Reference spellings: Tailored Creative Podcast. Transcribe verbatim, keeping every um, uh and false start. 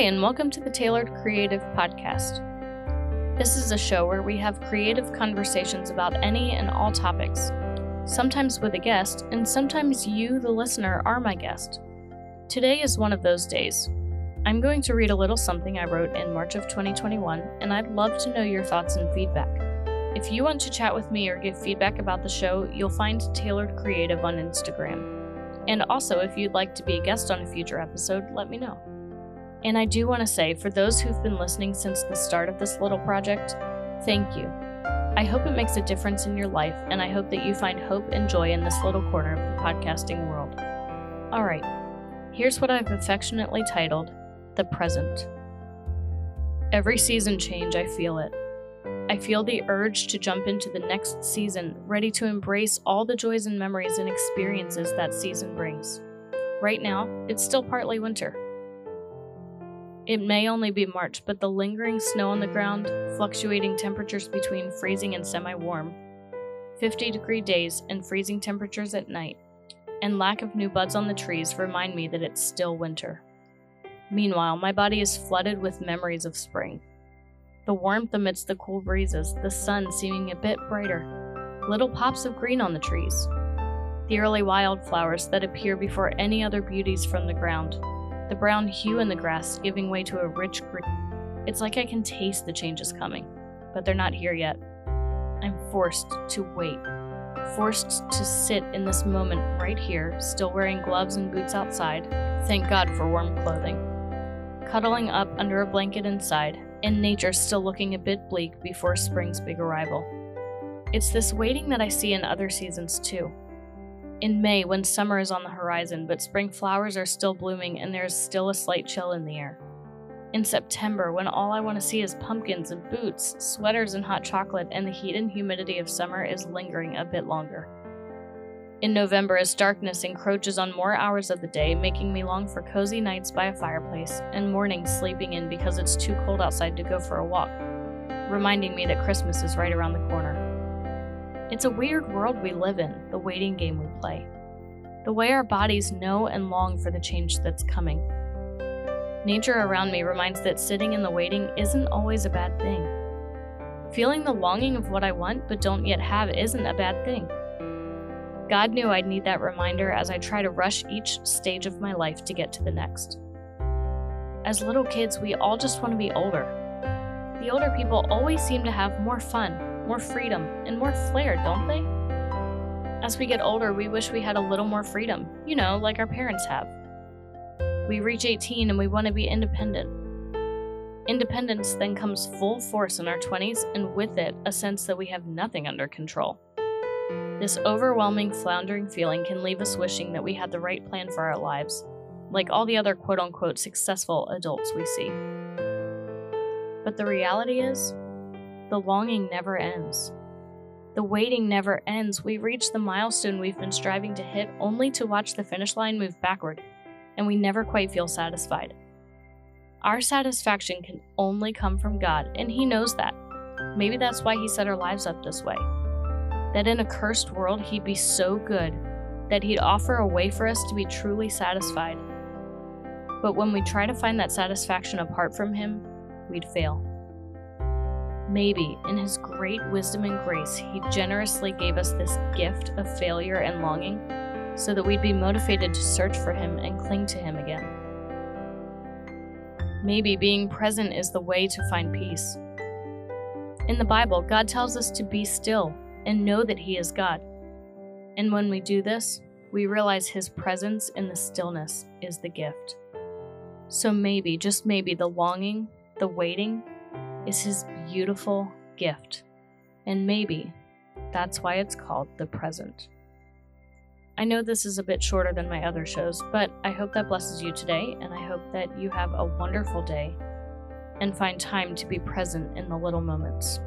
Hi, and welcome to the Tailored Creative Podcast. This is a show where we have creative conversations about any and all topics, sometimes with a guest, and sometimes you, the listener, are my guest. Today is one of those days. I'm going to read a little something I wrote in March of twenty twenty-one, and I'd love to know your thoughts and feedback. If you want to chat with me or give feedback about the show, you'll find Tailored Creative on Instagram. And also, if you'd like to be a guest on a future episode, let me know. And I do want to say, for those who've been listening since the start of this little project, thank you. I hope it makes a difference in your life, and I hope that you find hope and joy in this little corner of the podcasting world. All right, here's what I've affectionately titled, The Present. Every season change, I feel it. I feel the urge to jump into the next season, ready to embrace all the joys and memories and experiences that season brings. Right now, it's still partly winter. It may only be March, but the lingering snow on the ground, fluctuating temperatures between freezing and semi-warm, fifty-degree days and freezing temperatures at night, and lack of new buds on the trees remind me that it's still winter. Meanwhile, my body is flooded with memories of spring. The warmth amidst the cool breezes, the sun seeming a bit brighter, little pops of green on the trees, the early wildflowers that appear before any other beauties from the ground, the brown hue in the grass giving way to a rich green. It's like I can taste the changes coming, but they're not here yet. I'm forced to wait, forced to sit in this moment right here, still wearing gloves and boots outside, thank God for warm clothing, cuddling up under a blanket inside, and nature still looking a bit bleak before spring's big arrival. It's this waiting that I see in other seasons too. In May, when summer is on the horizon, but spring flowers are still blooming and there is still a slight chill in the air. In September, when all I want to see is pumpkins and boots, sweaters and hot chocolate, and the heat and humidity of summer is lingering a bit longer. In November, as darkness encroaches on more hours of the day, making me long for cozy nights by a fireplace and mornings sleeping in because it's too cold outside to go for a walk, reminding me that Christmas is right around the corner. It's a weird world we live in, the waiting game we play, the way our bodies know and long for the change that's coming. Nature around me reminds that sitting in the waiting isn't always a bad thing. Feeling the longing of what I want but don't yet have isn't a bad thing. God knew I'd need that reminder as I try to rush each stage of my life to get to the next. As little kids, we all just want to be older. The older people always seem to have more fun, more freedom, and more flair, don't they? As we get older, we wish we had a little more freedom, you know, like our parents have. We reach eighteen and we want to be independent. Independence then comes full force in our twenties, and with it, a sense that we have nothing under control. This overwhelming, floundering feeling can leave us wishing that we had the right plan for our lives, like all the other quote-unquote successful adults we see. But the reality is, the longing never ends. The waiting never ends. We reach the milestone we've been striving to hit only to watch the finish line move backward, and we never quite feel satisfied. Our satisfaction can only come from God, and He knows that. Maybe that's why He set our lives up this way. That in a cursed world, He'd be so good that He'd offer a way for us to be truly satisfied. But when we try to find that satisfaction apart from Him, we'd fail. Maybe, in His great wisdom and grace, He generously gave us this gift of failure and longing so that we'd be motivated to search for Him and cling to Him again. Maybe being present is the way to find peace. In the Bible, God tells us to be still and know that He is God. And when we do this, we realize His presence in the stillness is the gift. So maybe, just maybe, the longing, the waiting, is His beautiful gift, and maybe that's why it's called The Present. I know this is a bit shorter than my other shows, but I hope that blesses you today, and I hope that you have a wonderful day and find time to be present in the little moments.